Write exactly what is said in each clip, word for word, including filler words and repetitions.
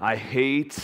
I hate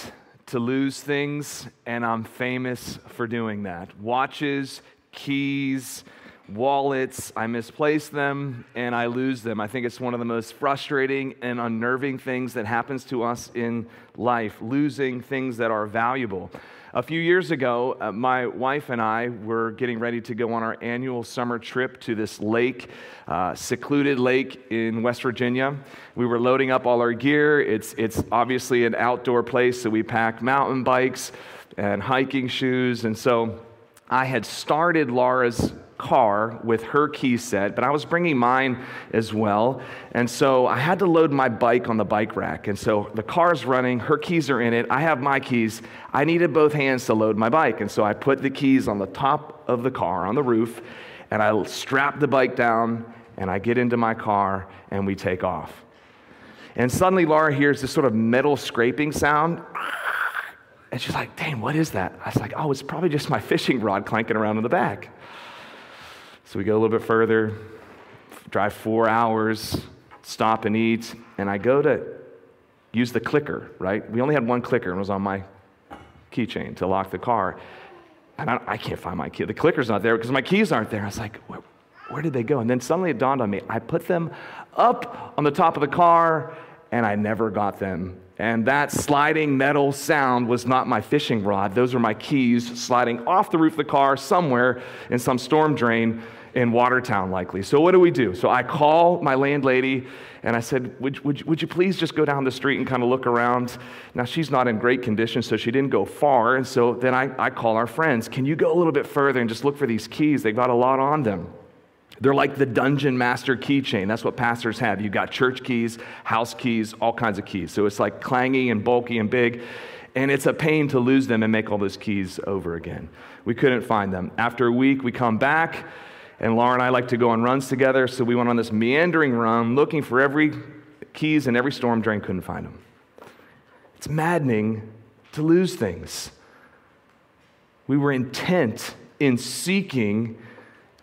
to lose things, and I'm famous for doing that. Watches, keys, wallets, I misplace them, and I lose them. I think it's one of the most frustrating and unnerving things that happens to us in life, losing things that are valuable. A few years ago, uh, my wife and I were getting ready to go on our annual summer trip to this lake, uh, secluded lake in West Virginia. We were loading up all our gear. It's, it's obviously an outdoor place, so we packed mountain bikes and hiking shoes. And so I had started Laura's car with her key set, but I was bringing mine as well. And so I had to load my bike on the bike rack. And so the car's running, her keys are in it, I have my keys. I needed both hands to load my bike. And so I put the keys on the top of the car, on the roof, and I strap the bike down, and I get into my car, and we take off. And suddenly Laura hears this sort of metal scraping sound. And she's like, "Dang, what is that?" I was like, "Oh, it's probably just my fishing rod clanking around in the back." So we go a little bit further, drive four hours, stop and eat, and I go to use the clicker, right? We only had one clicker, and it was on my keychain to lock the car. And I, I can't find my key. The clicker's not there because my keys aren't there. I was like, where, where did they go? And then suddenly it dawned on me. I put them up on the top of the car, and I never got them. And that sliding metal sound was not my fishing rod. Those were my keys sliding off the roof of the car somewhere in some storm drain in Watertown, likely. So what do we do? So I call my landlady, and I said, would, would, would you please just go down the street and kind of look around? Now, she's not in great condition, so she didn't go far. And so then I, I call our friends. Can you go a little bit further and just look for these keys? They've got a lot on them. They're like the dungeon master keychain. That's what pastors have. You've got church keys, house keys, all kinds of keys. So it's like clangy and bulky and big, and it's a pain to lose them and make all those keys over again. We couldn't find them. After a week, we come back, and Laura and I like to go on runs together, so we went on this meandering run looking for every keys in every storm drain, couldn't find them. It's maddening to lose things. We were intent in seeking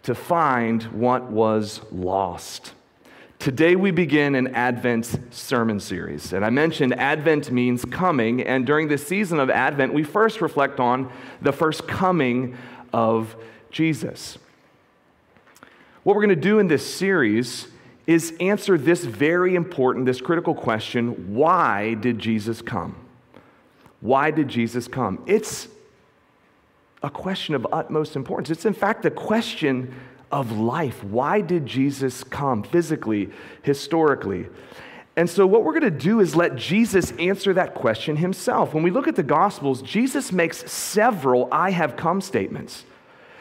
to find what was lost. Today we begin an Advent sermon series. And I mentioned Advent means coming, and during this season of Advent, we first reflect on the first coming of Jesus. What we're going to do in this series is answer this very important, this critical question, why did Jesus come? Why did Jesus come? It's a question of utmost importance. It's in fact the question of life. Why did Jesus come physically, historically? And so what we're going to do is let Jesus answer that question himself. When we look at the Gospels, Jesus makes several I have come statements.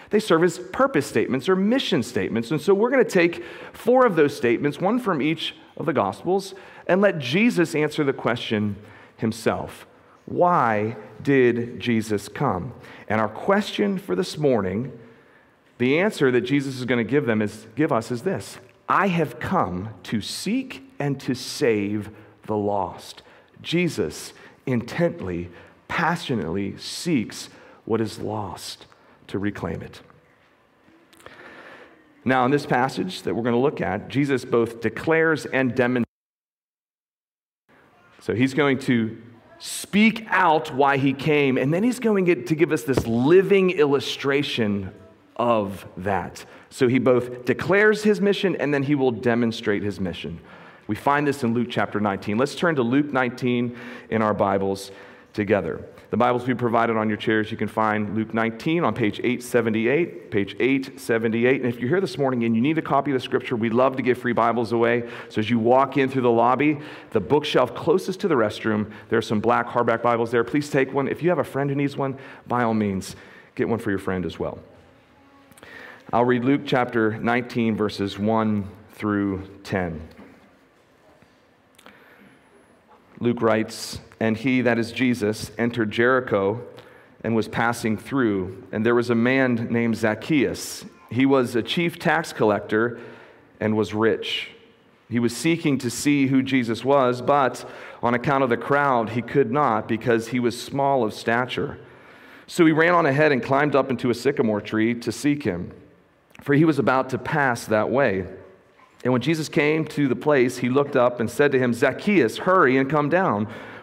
They serve as purpose statements or mission statements. And so we're going to take four of those statements, one from each of the Gospels, and let Jesus answer the question himself. Why did Jesus come? And our question for this morning, the answer that Jesus is going to give them is give us is this: I have come to seek and to save the lost. Jesus intently, passionately seeks what is lost to reclaim it. Now, in this passage that we're going to look at, Jesus both declares and demonstrates. So he's going to speak out why he came, and then he's going to give us this living illustration of that. So he both declares his mission, and then he will demonstrate his mission. We find this in Luke chapter nineteen. Let's turn to Luke nineteen in our Bibles together. The Bibles we provided on your chairs, you can find Luke nineteen on page eight seventy-eight, page eight seventy-eight. And if you're here this morning and you need a copy of the scripture, we'd love to give free Bibles away. So as you walk in through the lobby, the bookshelf closest to the restroom, there are some black hardback Bibles there. Please take one. If you have a friend who needs one, by all means, get one for your friend as well. I'll read Luke chapter nineteen, verses one through ten. Luke writes, "And he," that is Jesus, "entered Jericho and was passing through. And there was a man named Zacchaeus. He was a chief tax collector and was rich. He was seeking to see who Jesus was, but on account of the crowd, he could not because he was small of stature. So he ran on ahead and climbed up into a sycamore tree to seek him, for he was about to pass that way. And when Jesus came to the place, he looked up and said to him, 'Zacchaeus, hurry and come down,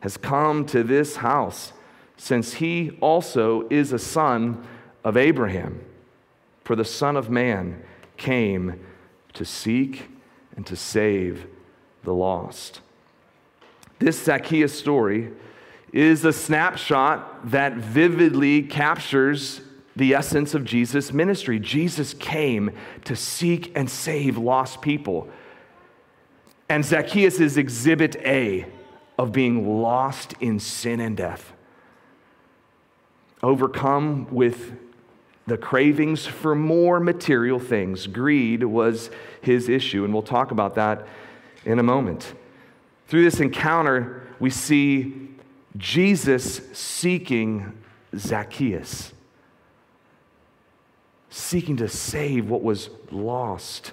has come to this house, since he also is a son of Abraham. For the Son of Man came to seek and to save the lost." This Zacchaeus story is a snapshot that vividly captures the essence of Jesus' ministry. Jesus came to seek and save lost people. And Zacchaeus is exhibit A of being lost in sin and death, overcome with the cravings for more material things. Greed was his issue, and we'll talk about that in a moment. Through this encounter, we see Jesus seeking Zacchaeus, seeking to save what was lost.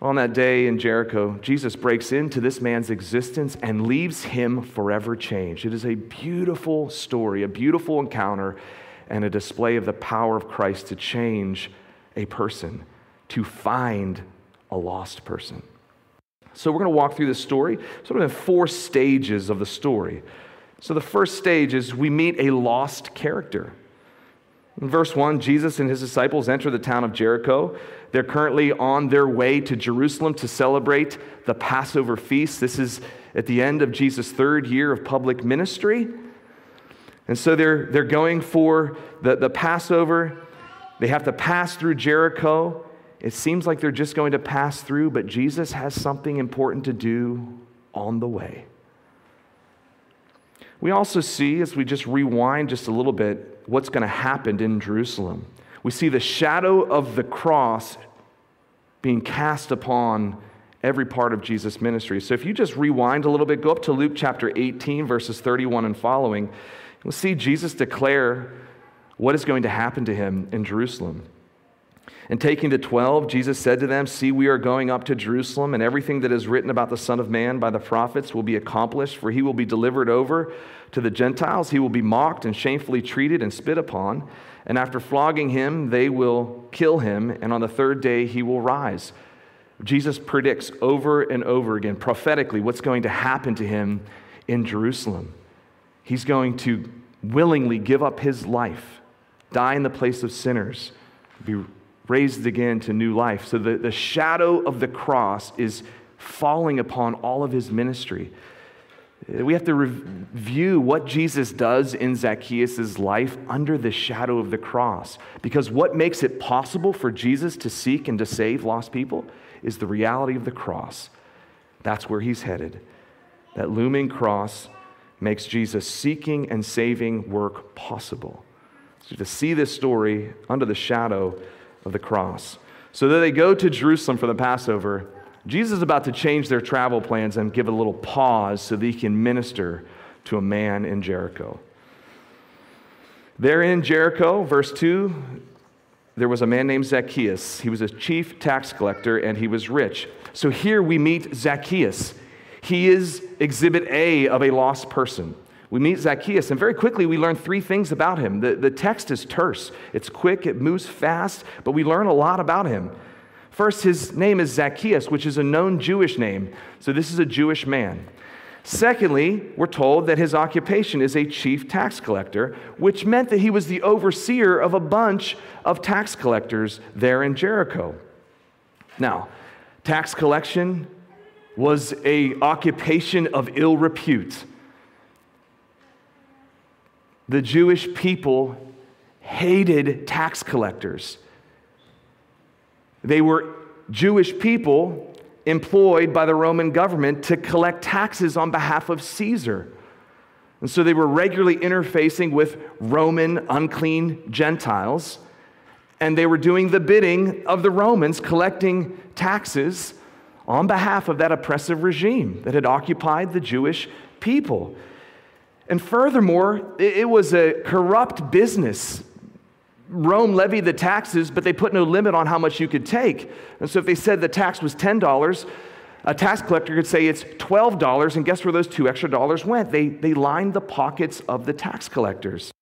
On that day in Jericho, Jesus breaks into this man's existence and leaves him forever changed. It is a beautiful story, a beautiful encounter, and a display of the power of Christ to change a person, to find a lost person. So we're going to walk through this story sort of in four stages of the story. So the first stage is we meet a lost character. In verse one, Jesus and his disciples enter the town of Jericho. They're currently on their way to Jerusalem to celebrate the Passover feast. This is at the end of Jesus' third year of public ministry. And so they're, they're going for the, the Passover. They have to pass through Jericho. It seems like they're just going to pass through, but Jesus has something important to do on the way. We also see, as we just rewind just a little bit, what's going to happen in Jerusalem. We see the shadow of the cross being cast upon every part of Jesus' ministry. So if you just rewind a little bit, go up to Luke chapter eighteen, verses thirty-one and following, we'll see Jesus declare what is going to happen to him in Jerusalem. And taking the twelve, Jesus said to them, "See, we are going up to Jerusalem, and everything that is written about the Son of Man by the prophets will be accomplished, for he will be delivered over to the Gentiles. He will be mocked and shamefully treated and spit upon. And after flogging him, they will kill him, and on the third day he will rise." Jesus predicts over and over again, prophetically, what's going to happen to him in Jerusalem. He's going to willingly give up his life, die in the place of sinners, be raised again to new life. So the, the shadow of the cross is falling upon all of his ministry. We have to review what Jesus does in Zacchaeus' life under the shadow of the cross, because what makes it possible for Jesus to seek and to save lost people is the reality of the cross. That's where he's headed. That looming cross makes Jesus' seeking and saving work possible. So to see this story under the shadow of the cross. So that they go to Jerusalem for the Passover, Jesus is about to change their travel plans and give a little pause so that he can minister to a man in Jericho. There in Jericho, verse two, there was a man named Zacchaeus. He was a chief tax collector and he was rich. So here we meet Zacchaeus. He is exhibit A of a lost person. We meet Zacchaeus, and very quickly we learn three things about him. The, the text is terse. It's quick, it moves fast, but we learn a lot about him. First, his name is Zacchaeus, which is a known Jewish name. So this is a Jewish man. Secondly, we're told that his occupation is a chief tax collector, which meant that he was the overseer of a bunch of tax collectors there in Jericho. Now, tax collection was an occupation of ill repute. The Jewish people hated tax collectors. They were Jewish people employed by the Roman government to collect taxes on behalf of Caesar. And so they were regularly interfacing with Roman unclean Gentiles, and they were doing the bidding of the Romans, collecting taxes on behalf of that oppressive regime that had occupied the Jewish people. And furthermore, it was a corrupt business. Rome levied the taxes, but they put no limit on how much you could take. And so if they said the tax was ten dollars, a tax collector could say it's twelve dollars, and guess where those two extra dollars went? They, they lined the pockets of the tax collectors.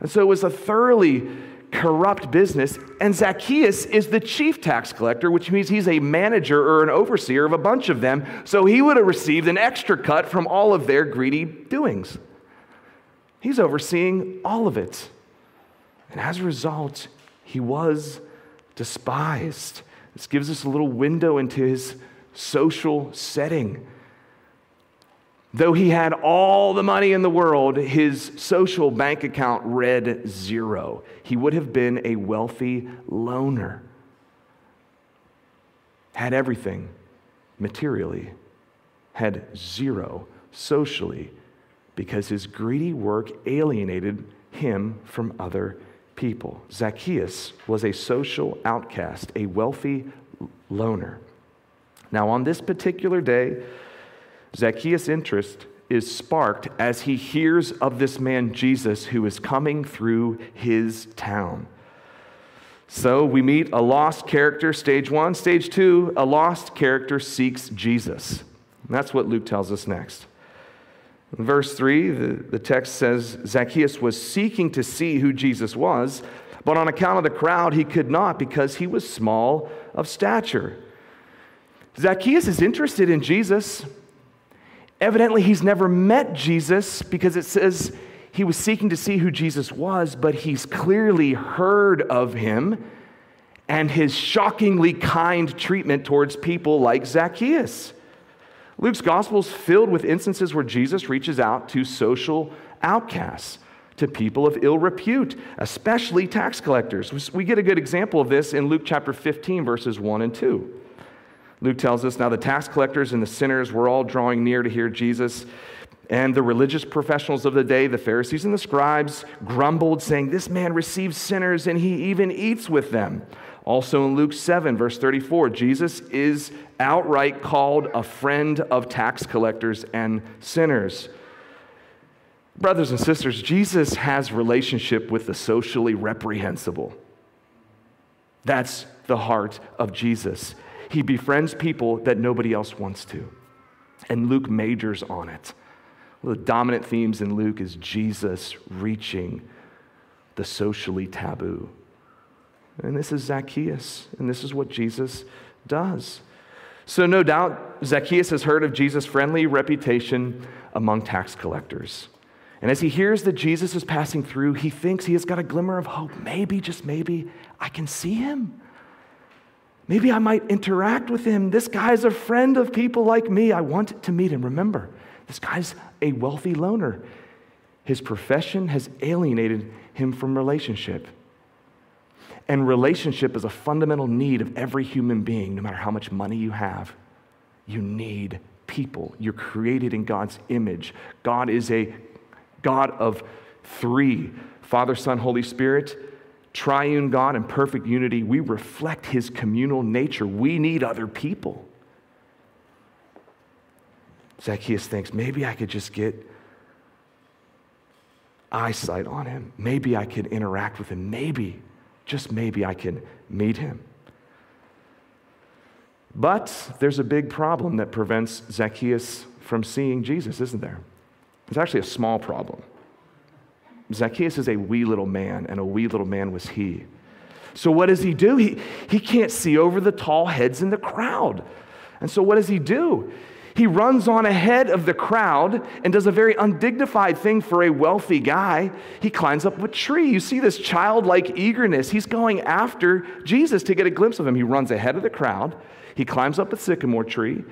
And so it was a thoroughly corrupt business, and Zacchaeus is the chief tax collector, which means he's a manager or an overseer of a bunch of them, so he would have received an extra cut from all of their greedy doings. He's overseeing all of it. And as a result, he was despised. This gives us a little window into his social setting. Though he had all the money in the world, his social bank account read zero. He would have been a wealthy loner. Had everything materially, had zero socially, because his greedy work alienated him from other people. Zacchaeus was a social outcast, a wealthy loner. Now, on this particular day, Zacchaeus' interest is sparked as he hears of this man Jesus who is coming through his town. So we meet a lost character, stage one. Stage two, a lost character seeks Jesus. And that's what Luke tells us next. In verse three, the, the text says, Zacchaeus was seeking to see who Jesus was, but on account of the crowd he could not because he was small of stature. Zacchaeus is interested in Jesus. Evidently, he's never met Jesus because it says he was seeking to see who Jesus was, but he's clearly heard of him and his shockingly kind treatment towards people like Zacchaeus. Luke's gospel is filled with instances where Jesus reaches out to social outcasts, to people of ill repute, especially tax collectors. We get a good example of this in Luke chapter fifteen, verses one and two. Luke tells us, now the tax collectors and the sinners were all drawing near to hear Jesus, and the religious professionals of the day, the Pharisees and the scribes, grumbled, saying, this man receives sinners and he even eats with them. Also in Luke seven, verse thirty-four, Jesus is outright called a friend of tax collectors and sinners. Brothers and sisters, Jesus has relationship with the socially reprehensible. That's the heart of Jesus. He befriends people that nobody else wants to. And Luke majors on it. One of the dominant themes in Luke is Jesus reaching the socially taboo. And this is Zacchaeus, and this is what Jesus does. So no doubt, Zacchaeus has heard of Jesus' friendly reputation among tax collectors. And as he hears that Jesus is passing through, he thinks he has got a glimmer of hope. Maybe, just maybe, I can see him. Maybe I might interact with him. This guy's a friend of people like me. I want to meet him. Remember, this guy's a wealthy loner. His profession has alienated him from relationship. And relationship is a fundamental need of every human being, no matter how much money you have. You need people. You're created in God's image. God is a God of three, Father, Son, Holy Spirit. Triune God in perfect unity, we reflect his communal nature. We need other people. Zacchaeus thinks, maybe I could just get eyesight on him. Maybe I could interact with him. Maybe, just maybe I can meet him. But there's a big problem that prevents Zacchaeus from seeing Jesus, isn't there? It's actually a small problem. Zacchaeus is a wee little man, and a wee little man was he. So what does he do? He, he can't see over the tall heads in the crowd. And so what does he do? He runs on ahead of the crowd and does a very undignified thing for a wealthy guy. He climbs up a tree. You see this childlike eagerness. He's going after Jesus to get a glimpse of him. He runs ahead of the crowd. He climbs up a sycamore tree,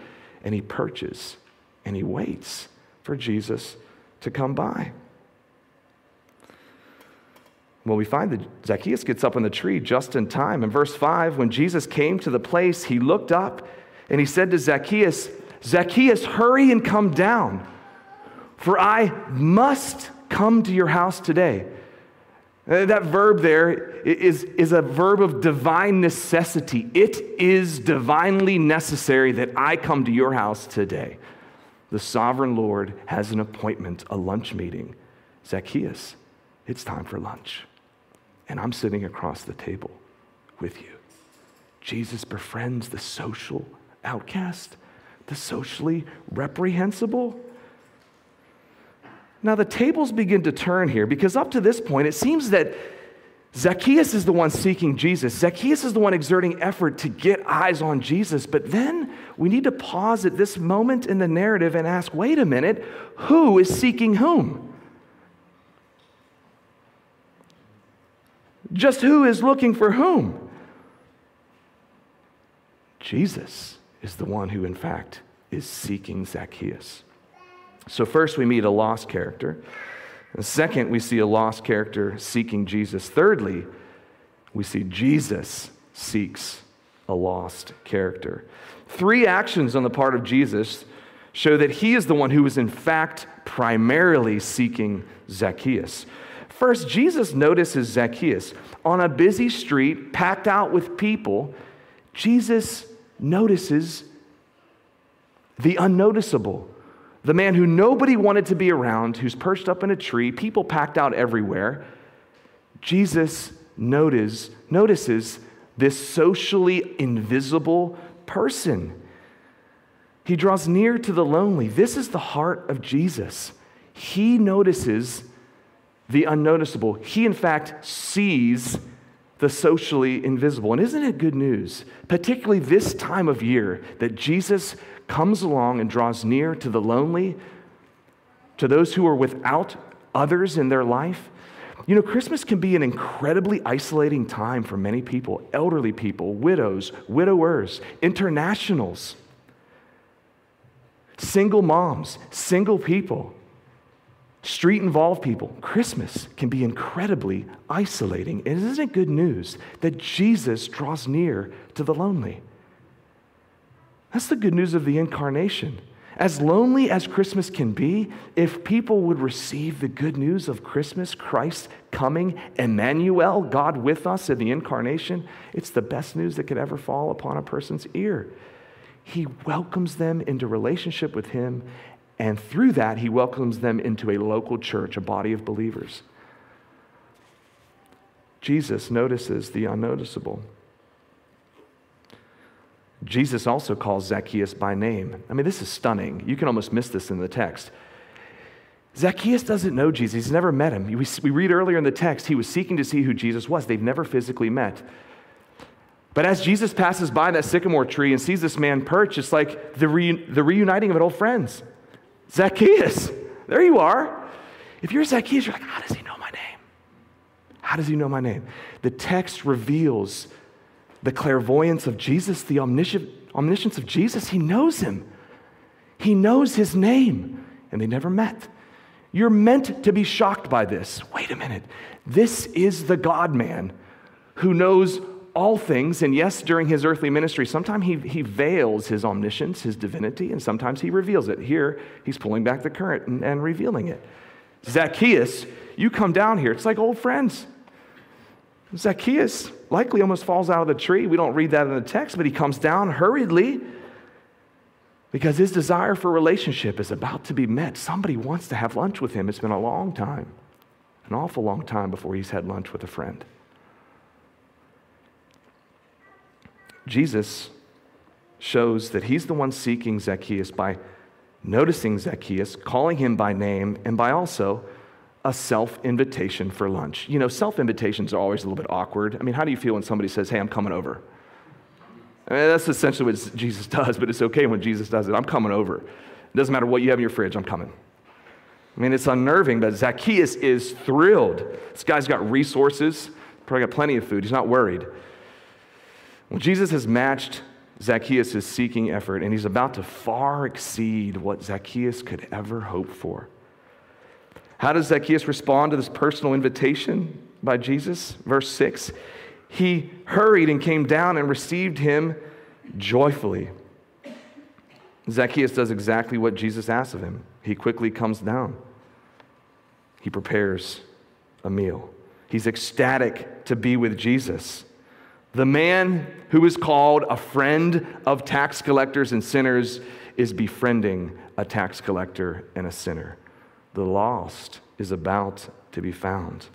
and he perches, and he waits for Jesus to come by. Well, we find that Zacchaeus gets up on the tree just in time. In verse five, when Jesus came to the place, he looked up and he said to Zacchaeus, Zacchaeus, hurry and come down, for I must come to your house today. That verb there is, is a verb of divine necessity. It is divinely necessary that I come to your house today. The sovereign Lord has an appointment, a lunch meeting. Zacchaeus, it's time for lunch. And I'm sitting across the table with you. Jesus befriends the social outcast, the socially reprehensible. Now the tables begin to turn here, because up to this point, it seems that Zacchaeus is the one seeking Jesus. Zacchaeus is the one exerting effort to get eyes on Jesus. But then we need to pause at this moment in the narrative and ask, wait a minute, who is seeking whom? Just who is looking for whom? Jesus is the one who, in fact, is seeking Zacchaeus. So first we meet a lost character. And second, we see a lost character seeking Jesus. Thirdly, we see Jesus seeks a lost character. Three actions on the part of Jesus show that he is the one who is in fact primarily seeking Zacchaeus. First, Jesus notices Zacchaeus. On a busy street, packed out with people, Jesus notices the unnoticeable. The man who nobody wanted to be around, who's perched up in a tree, people packed out everywhere. Jesus notices, notices this socially invisible person. He draws near to the lonely. This is the heart of Jesus. He notices the unnoticeable. He, in fact, sees the socially invisible. And isn't it good news, particularly this time of year, that Jesus comes along and draws near to the lonely, to those who are without others in their life? You know, Christmas can be an incredibly isolating time for many people, elderly people, widows, widowers, internationals, single moms, single people, street-involved people. Christmas can be incredibly isolating. And isn't it good news that Jesus draws near to the lonely? That's the good news of the incarnation. As lonely as Christmas can be, if people would receive the good news of Christmas, Christ coming, Emmanuel, God with us in the incarnation, it's the best news that could ever fall upon a person's ear. He welcomes them into relationship with him, and through that, he welcomes them into a local church, a body of believers. Jesus notices the unnoticeable. Jesus also calls Zacchaeus by name. I mean, this is stunning. You can almost miss this in the text. Zacchaeus doesn't know Jesus. He's never met him. We, we read earlier in the text, he was seeking to see who Jesus was. They've never physically met. But as Jesus passes by that sycamore tree and sees this man perched, it's like the, re, the reuniting of old friends. Zacchaeus, there you are. If you're Zacchaeus, you're like, how does he know my name? How does he know my name? The text reveals the clairvoyance of Jesus, the omniscience of Jesus. He knows him. He knows his name, and they never met. You're meant to be shocked by this. Wait a minute. This is the God-man who knows all things, and yes, during his earthly ministry, sometimes he, he veils his omniscience, his divinity, and sometimes he reveals it. Here, he's pulling back the curtain and, and revealing it. Zacchaeus, you come down here. It's like old friends. Zacchaeus likely almost falls out of the tree. We don't read that in the text, but he comes down hurriedly because his desire for relationship is about to be met. Somebody wants to have lunch with him. It's been a long time, an awful long time before he's had lunch with a friend. Jesus shows that he's the one seeking Zacchaeus by noticing Zacchaeus, calling him by name, and by also a self-invitation for lunch. You know, self-invitations are always a little bit awkward. I mean, how do you feel when somebody says, hey, I'm coming over? I mean, that's essentially what Jesus does, but it's okay when Jesus does it. I'm coming over. It doesn't matter what you have in your fridge, I'm coming. I mean, it's unnerving, but Zacchaeus is thrilled. This guy's got resources, probably got plenty of food. He's not worried. Well, Jesus has matched Zacchaeus' seeking effort, and he's about to far exceed what Zacchaeus could ever hope for. How does Zacchaeus respond to this personal invitation by Jesus? Verse six, he hurried and came down and received him joyfully. Zacchaeus does exactly what Jesus asks of him. He quickly comes down. He prepares a meal. He's ecstatic to be with Jesus. The man who is called a friend of tax collectors and sinners is befriending a tax collector and a sinner. The lost is about to be found.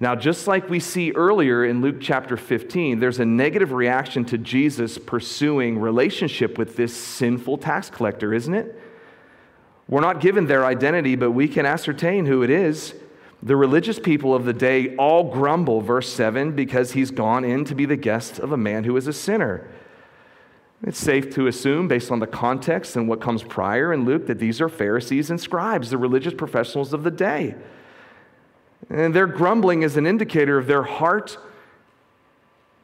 Now, just like we see earlier in Luke chapter fifteen, there's a negative reaction to Jesus pursuing relationship with this sinful tax collector, isn't it? We're not given their identity, but we can ascertain who it is. The religious people of the day all grumble, verse seven, because he's gone in to be the guest of a man who is a sinner. It's safe to assume, based on the context and what comes prior in Luke, that these are Pharisees and scribes, the religious professionals of the day. And their grumbling is an indicator of their heart,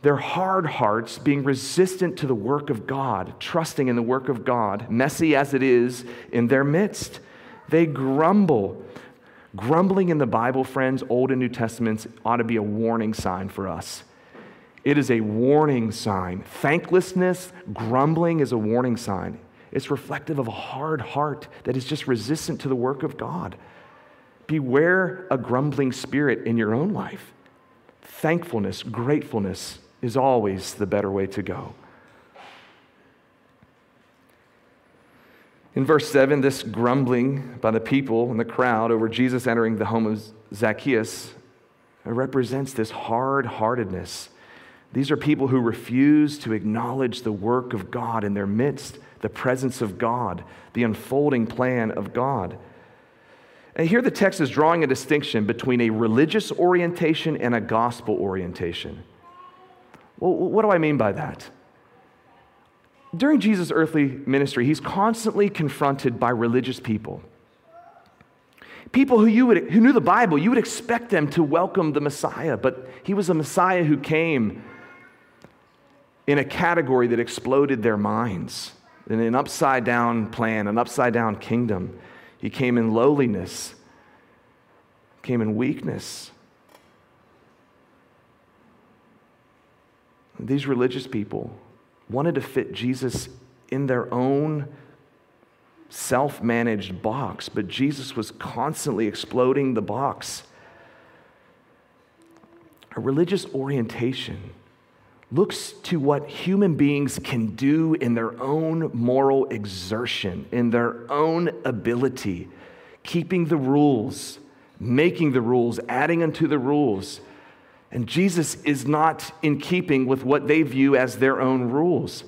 their hard hearts being resistant to the work of God, trusting in the work of God, messy as it is in their midst. They grumble. Grumbling in the Bible, friends, Old and New Testaments, ought to be a warning sign for us. It is a warning sign. Thanklessness, grumbling is a warning sign. It's reflective of a hard heart that is just resistant to the work of God. Beware a grumbling spirit in your own life. Thankfulness, gratefulness is always the better way to go. In verse seven, this grumbling by the people and the crowd over Jesus entering the home of Zacchaeus represents this hard-heartedness. These are people who refuse to acknowledge the work of God in their midst, the presence of God, the unfolding plan of God. And here the text is drawing a distinction between a religious orientation and a gospel orientation. Well, what do I mean by that? During Jesus' earthly ministry, he's constantly confronted by religious people. People who, you would, who knew the Bible, you would expect them to welcome the Messiah, but he was a Messiah who came in a category that exploded their minds, in an upside-down plan, an upside-down kingdom. He came in lowliness, came in weakness. These religious people wanted to fit Jesus in their own self-managed box, but Jesus was constantly exploding the box. A religious orientation looks to what human beings can do in their own moral exertion, in their own ability, keeping the rules, making the rules, adding unto the rules. And Jesus is not in keeping with what they view as their own rules.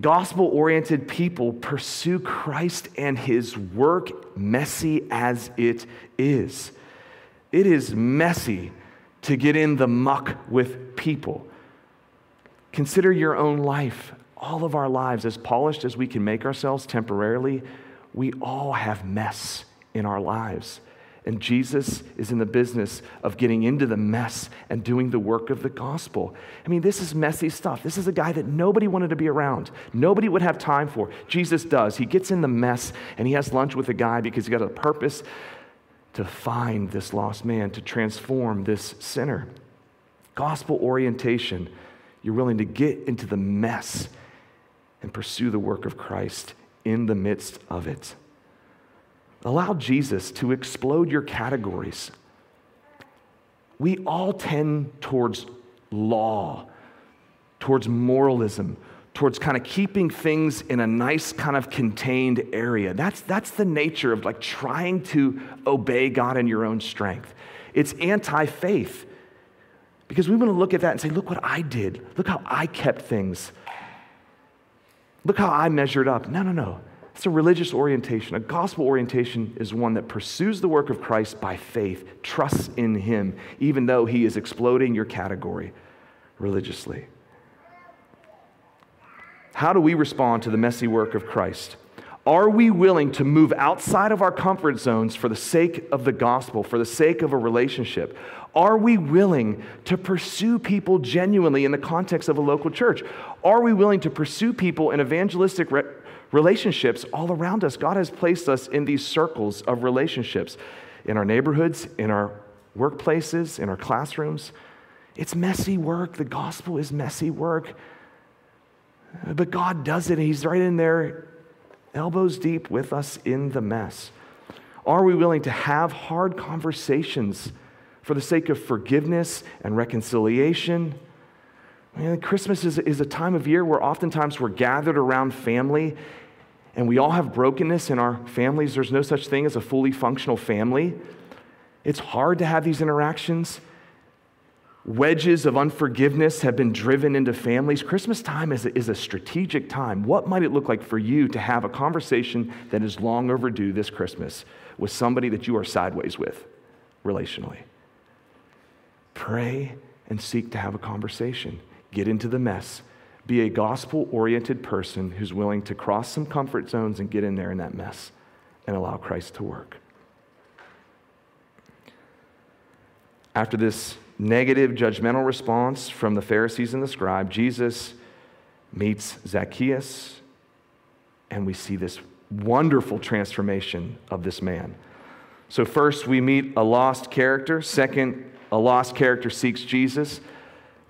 Gospel-oriented people pursue Christ and his work, messy as it is. It is messy to get in the muck with people. Consider your own life. All of our lives, as polished as we can make ourselves temporarily, we all have mess in our lives. And Jesus is in the business of getting into the mess and doing the work of the gospel. I mean, this is messy stuff. This is a guy that nobody wanted to be around. Nobody would have time for. Jesus does. He gets in the mess and he has lunch with a guy because he got a purpose to find this lost man, to transform this sinner. Gospel orientation. You're willing to get into the mess and pursue the work of Christ in the midst of it. Allow Jesus to explode your categories. We all tend towards law, towards moralism, towards kind of keeping things in a nice kind of contained area. That's, that's the nature of like trying to obey God in your own strength. It's anti-faith because we want to look at that and say, look what I did. Look how I kept things. Look how I measured up. No, no, no. It's a religious orientation. A gospel orientation is one that pursues the work of Christ by faith, trusts in him, even though he is exploding your category religiously. How do we respond to the messy work of Christ? Are we willing to move outside of our comfort zones for the sake of the gospel, for the sake of a relationship? Are we willing to pursue people genuinely in the context of a local church? Are we willing to pursue people in evangelistic re- relationships all around us? God has placed us in these circles of relationships, in our neighborhoods, in our workplaces, in our classrooms. It's messy work. The gospel is messy work. But God does it. He's right in there, elbows deep with us in the mess. Are we willing to have hard conversations for the sake of forgiveness and reconciliation, I mean, Christmas is, is a time of year where oftentimes we're gathered around family, and we all have brokenness in our families. There's no such thing as a fully functional family. It's hard to have these interactions. Wedges of unforgiveness have been driven into families. Christmas time is a, is a strategic time. What might it look like for you to have a conversation that is long overdue this Christmas with somebody that you are sideways with relationally? Pray and seek to have a conversation. Get into the mess. Be a gospel-oriented person who's willing to cross some comfort zones and get in there in that mess and allow Christ to work. After this negative, judgmental response from the Pharisees and the scribe, Jesus meets Zacchaeus, and we see this wonderful transformation of this man. So first, we meet a lost character. Second, a lost character seeks Jesus.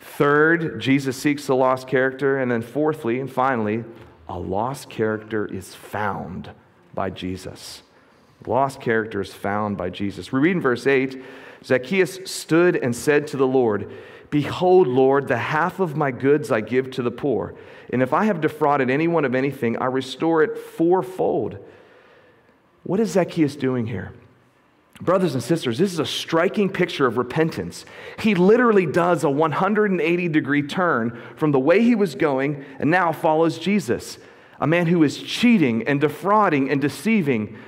Third, Jesus seeks the lost character. And then fourthly and finally, a lost character is found by Jesus. Lost character is found by Jesus. We read in verse eight, Zacchaeus stood and said to the Lord, "Behold, Lord, the half of my goods I give to the poor. And if I have defrauded anyone of anything, I restore it fourfold." What is Zacchaeus doing here? Brothers and sisters, this is a striking picture of repentance. He literally does a one hundred eighty degree turn from the way he was going and now follows Jesus. A man who is cheating and defrauding and deceiving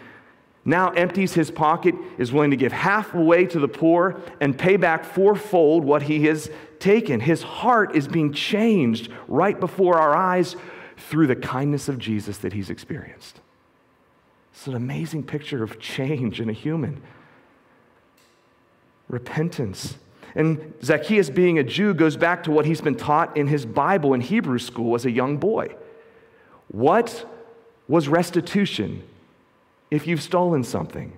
now empties his pocket, is willing to give half away to the poor and pay back fourfold what he has taken. His heart is being changed right before our eyes through the kindness of Jesus that he's experienced. It's an amazing picture of change in a human. Repentance. And Zacchaeus, being a Jew, goes back to what he's been taught in his Bible in Hebrew school as a young boy. What was restitution if you've stolen something?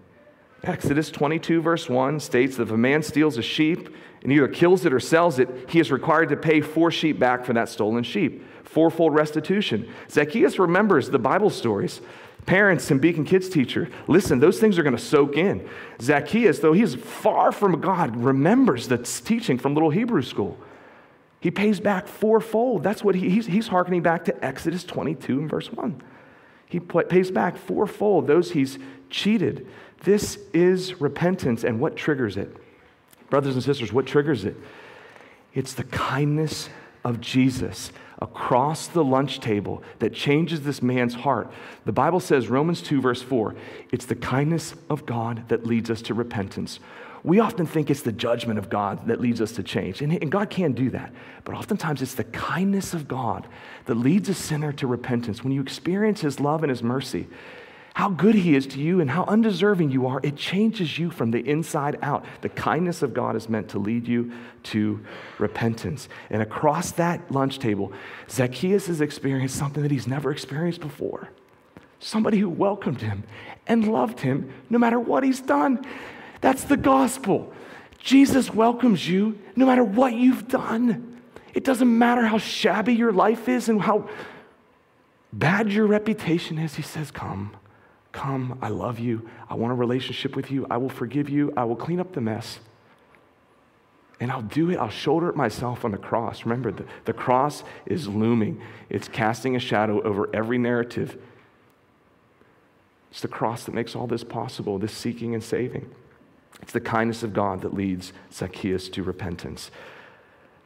Exodus twenty-two, verse one states that if a man steals a sheep and either kills it or sells it, he is required to pay four sheep back for that stolen sheep. Fourfold restitution. Zacchaeus remembers the Bible stories. Parents and Beacon Kids teacher, listen, those things are going to soak in. Zacchaeus, though he's far from God, remembers the teaching from little Hebrew school. He pays back fourfold. That's what he, he's, he's hearkening back to Exodus twenty-two and verse one. He pays back fourfold those he's cheated. This is repentance. And what triggers it? Brothers and sisters, what triggers it? It's the kindness of Jesus across the lunch table that changes this man's heart. The Bible says, Romans two, verse four, it's the kindness of God that leads us to repentance. We often think it's the judgment of God that leads us to change, and God can do that, but oftentimes it's the kindness of God that leads a sinner to repentance. When you experience His love and His mercy, how good He is to you and how undeserving you are, it changes you from the inside out. The kindness of God is meant to lead you to repentance. And across that lunch table, Zacchaeus has experienced something that he's never experienced before. Somebody who welcomed him and loved him no matter what he's done. That's the gospel. Jesus welcomes you no matter what you've done. It doesn't matter how shabby your life is and how bad your reputation is. He says, come. Come, I love you. I want a relationship with you. I will forgive you. I will clean up the mess. And I'll do it. I'll shoulder it myself on the cross. Remember, the, the cross is looming. It's casting a shadow over every narrative. It's the cross that makes all this possible, this seeking and saving. It's the kindness of God that leads Zacchaeus to repentance.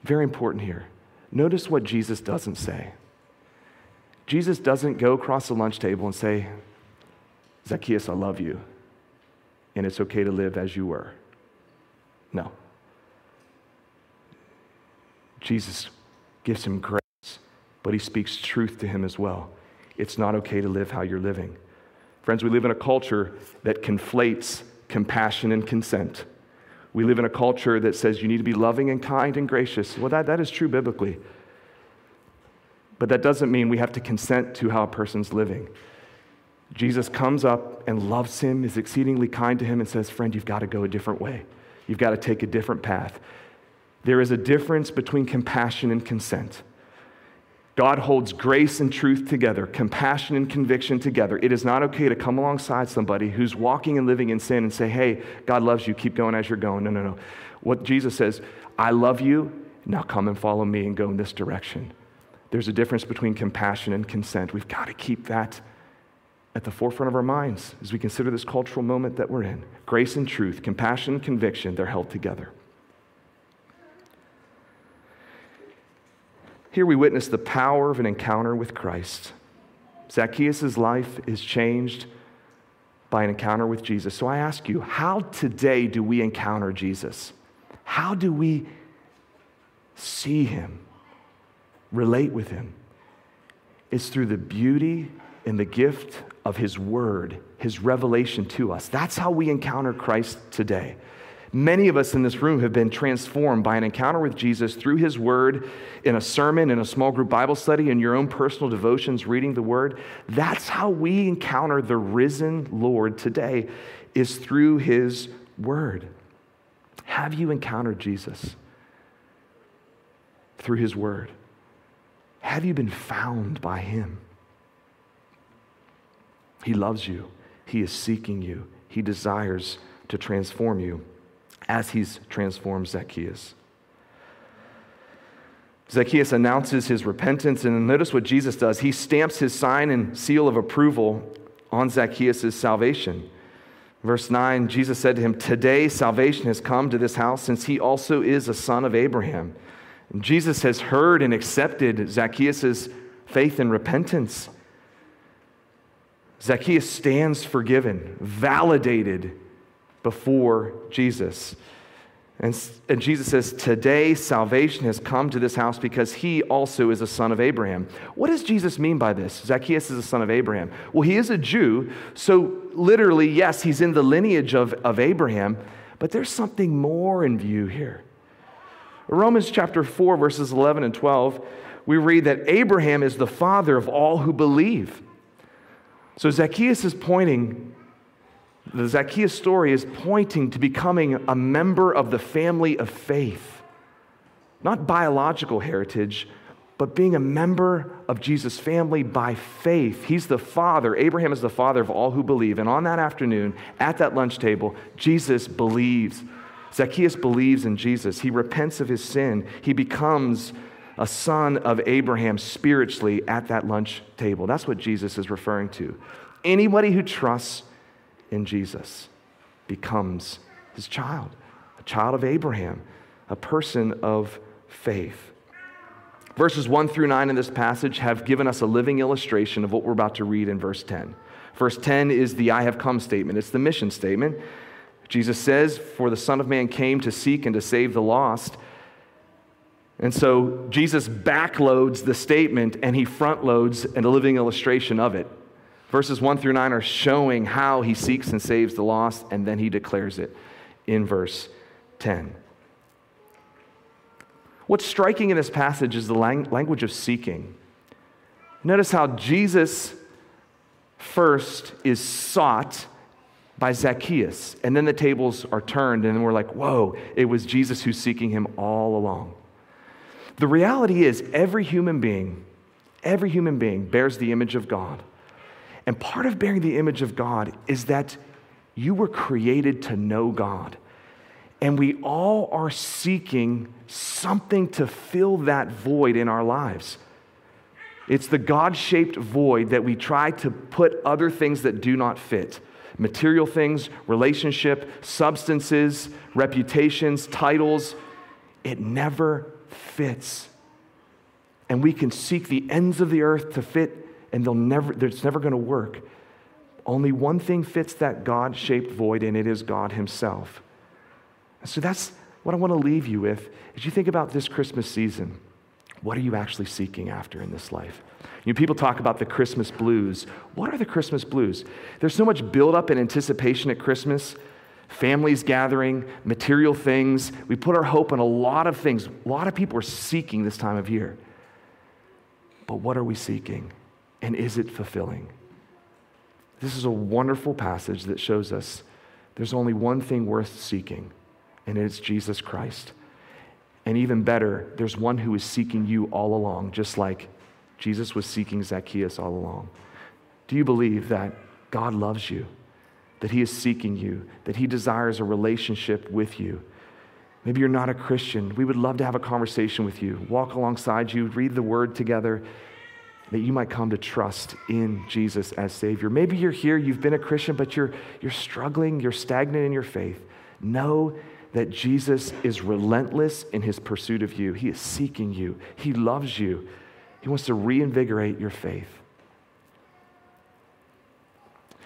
Very important here. Notice what Jesus doesn't say. Jesus doesn't go across the lunch table and say, Zacchaeus, I love you, and it's okay to live as you were. No. Jesus gives him grace, but he speaks truth to him as well. It's not okay to live how you're living. Friends, we live in a culture that conflates compassion and consent. We live in a culture that says you need to be loving and kind and gracious. Well, that, that is true biblically. But that doesn't mean we have to consent to how a person's living. Jesus comes up and loves him, is exceedingly kind to him, and says, friend, you've got to go a different way. You've got to take a different path. There is a difference between compassion and consent. God holds grace and truth together, compassion and conviction together. It is not okay to come alongside somebody who's walking and living in sin and say, hey, God loves you, keep going as you're going. No, no, no. What Jesus says, I love you, Now come and follow me and go in this direction. There's a difference between compassion and consent. We've got to keep that at the forefront of our minds as we consider this cultural moment that we're in. Grace and truth, compassion and conviction, they're held together. Here we witness the power of an encounter with Christ. Zacchaeus' life is changed by an encounter with Jesus. So I ask you, how today do we encounter Jesus? How do we see him, relate with him? It's through the beauty and the gift of his word, his revelation to us. That's how we encounter Christ today. Many of us in this room have been transformed by an encounter with Jesus through his word, in a sermon, in a small group Bible study, in your own personal devotions, reading the word. That's how we encounter the risen Lord today, is through his word. Have you encountered Jesus through his word? Have you been found by him? He loves you. He is seeking you. He desires to transform you, as he's transformed Zacchaeus. Zacchaeus announces his repentance, and notice what Jesus does. He stamps his sign and seal of approval on Zacchaeus' salvation. Verse nine, Jesus said to him, "Today salvation has come to this house, since he also is a son of Abraham." And Jesus has heard and accepted Zacchaeus' faith and repentance. Zacchaeus stands forgiven, validated before Jesus. And, and Jesus says, "Today salvation has come to this house because he also is a son of Abraham." What does Jesus mean by this? Zacchaeus is a son of Abraham. Well, he is a Jew, so literally, yes, he's in the lineage of, of Abraham, but there's something more in view here. Romans chapter four, verses eleven and twelve, we read that Abraham is the father of all who believe. So Zacchaeus is pointing The Zacchaeus story is pointing to becoming a member of the family of faith. Not biological heritage, but being a member of Jesus' family by faith. He's the father. Abraham is the father of all who believe. And on that afternoon, at that lunch table, Jesus believes. Zacchaeus believes in Jesus. He repents of his sin. He becomes a son of Abraham spiritually at that lunch table. That's what Jesus is referring to. Anybody who trusts in Jesus becomes his child, a child of Abraham, a person of faith. Verses one through nine in this passage have given us a living illustration of what we're about to read in verse ten. Verse ten is the "I have come" statement. It's the mission statement. Jesus says, "For the Son of Man came to seek and to save the lost." And so Jesus backloads the statement and he frontloads a living illustration of it. Verses one through nine are showing how he seeks and saves the lost, and then he declares it in verse ten. What's striking in this passage is the lang- language of seeking. Notice how Jesus first is sought by Zacchaeus, and then the tables are turned, and we're like, whoa, it was Jesus who's seeking him all along. The reality is every human being, every human being bears the image of God. And part of bearing the image of God is that you were created to know God. And we all are seeking something to fill that void in our lives. It's the God-shaped void that we try to put other things that do not fit. Material things, relationship, substances, reputations, titles. It never fits. And we can seek the ends of the earth to fit, and they'll never, it's never going to work. Only one thing fits that God-shaped void, and it is God himself. So that's what I want to leave you with. As you think about this Christmas season, what are you actually seeking after in this life? You know, people talk about the Christmas blues. What are the Christmas blues? There's so much buildup and anticipation at Christmas. Families gathering, material things. We put our hope in a lot of things. A lot of people are seeking this time of year. But what are we seeking? And is it fulfilling? This is a wonderful passage that shows us there's only one thing worth seeking, and it's Jesus Christ. And even better, there's one who is seeking you all along, just like Jesus was seeking Zacchaeus all along. Do you believe that God loves you, that he is seeking you, that he desires a relationship with you? Maybe you're not a Christian. We would love to have a conversation with you, walk alongside you, read the word together, that you might come to trust in Jesus as Savior. Maybe you're here, you've been a Christian, but you're, you're struggling, you're stagnant in your faith. Know that Jesus is relentless in his pursuit of you. He is seeking you. He loves you. He wants to reinvigorate your faith.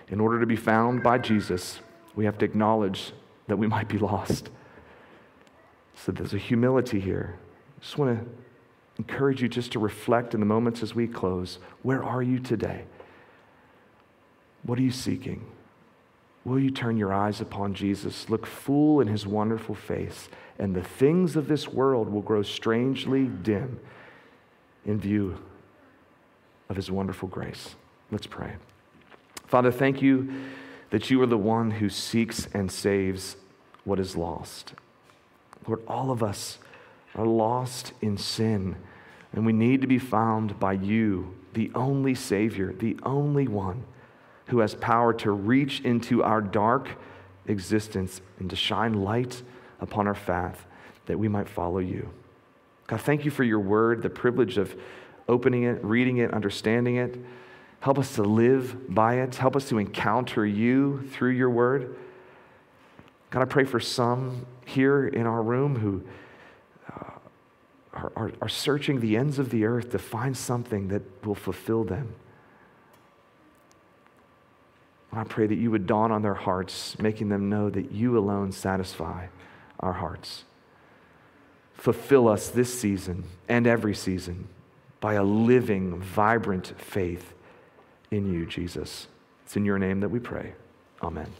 In order to be found by Jesus, we have to acknowledge that we might be lost. So there's a humility here. I just want to encourage you just to reflect in the moments as we close. Where are you today? What are you seeking? Will you turn your eyes upon Jesus, look full in his wonderful face, and the things of this world will grow strangely dim in view of his wonderful grace. Let's pray. Father, thank you that you are the one who seeks and saves what is lost. Lord, all of us are lost in sin, and we need to be found by you, the only Savior, the only one who has power to reach into our dark existence and to shine light upon our path that we might follow you. God, thank you for your word, the privilege of opening it, reading it, understanding it. Help us to live by it. Help us to encounter you through your word. God, I pray for some here in our room who uh, are, are, are searching the ends of the earth to find something that will fulfill them. I pray that you would dawn on their hearts, making them know that you alone satisfy our hearts. Fulfill us this season and every season by a living, vibrant faith in you, Jesus. It's in your name that we pray. Amen.